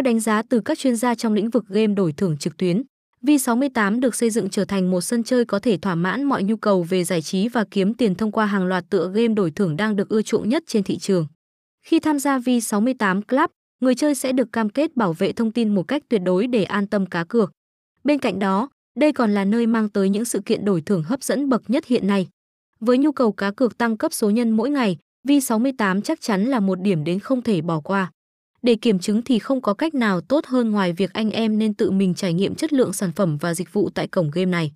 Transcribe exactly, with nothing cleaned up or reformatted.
Theo đánh giá từ các chuyên gia trong lĩnh vực game đổi thưởng trực tuyến, vê sáu tám được xây dựng trở thành một sân chơi có thể thỏa mãn mọi nhu cầu về giải trí và kiếm tiền thông qua hàng loạt tựa game đổi thưởng đang được ưa chuộng nhất trên thị trường. Khi tham gia vê sáu tám Club, người chơi sẽ được cam kết bảo vệ thông tin một cách tuyệt đối để an tâm cá cược. Bên cạnh đó, đây còn là nơi mang tới những sự kiện đổi thưởng hấp dẫn bậc nhất hiện nay. Với nhu cầu cá cược tăng cấp số nhân mỗi ngày, vê sáu tám chắc chắn là một điểm đến không thể bỏ qua. Để kiểm chứng thì không có cách nào tốt hơn ngoài việc anh em nên tự mình trải nghiệm chất lượng sản phẩm và dịch vụ tại cổng game này.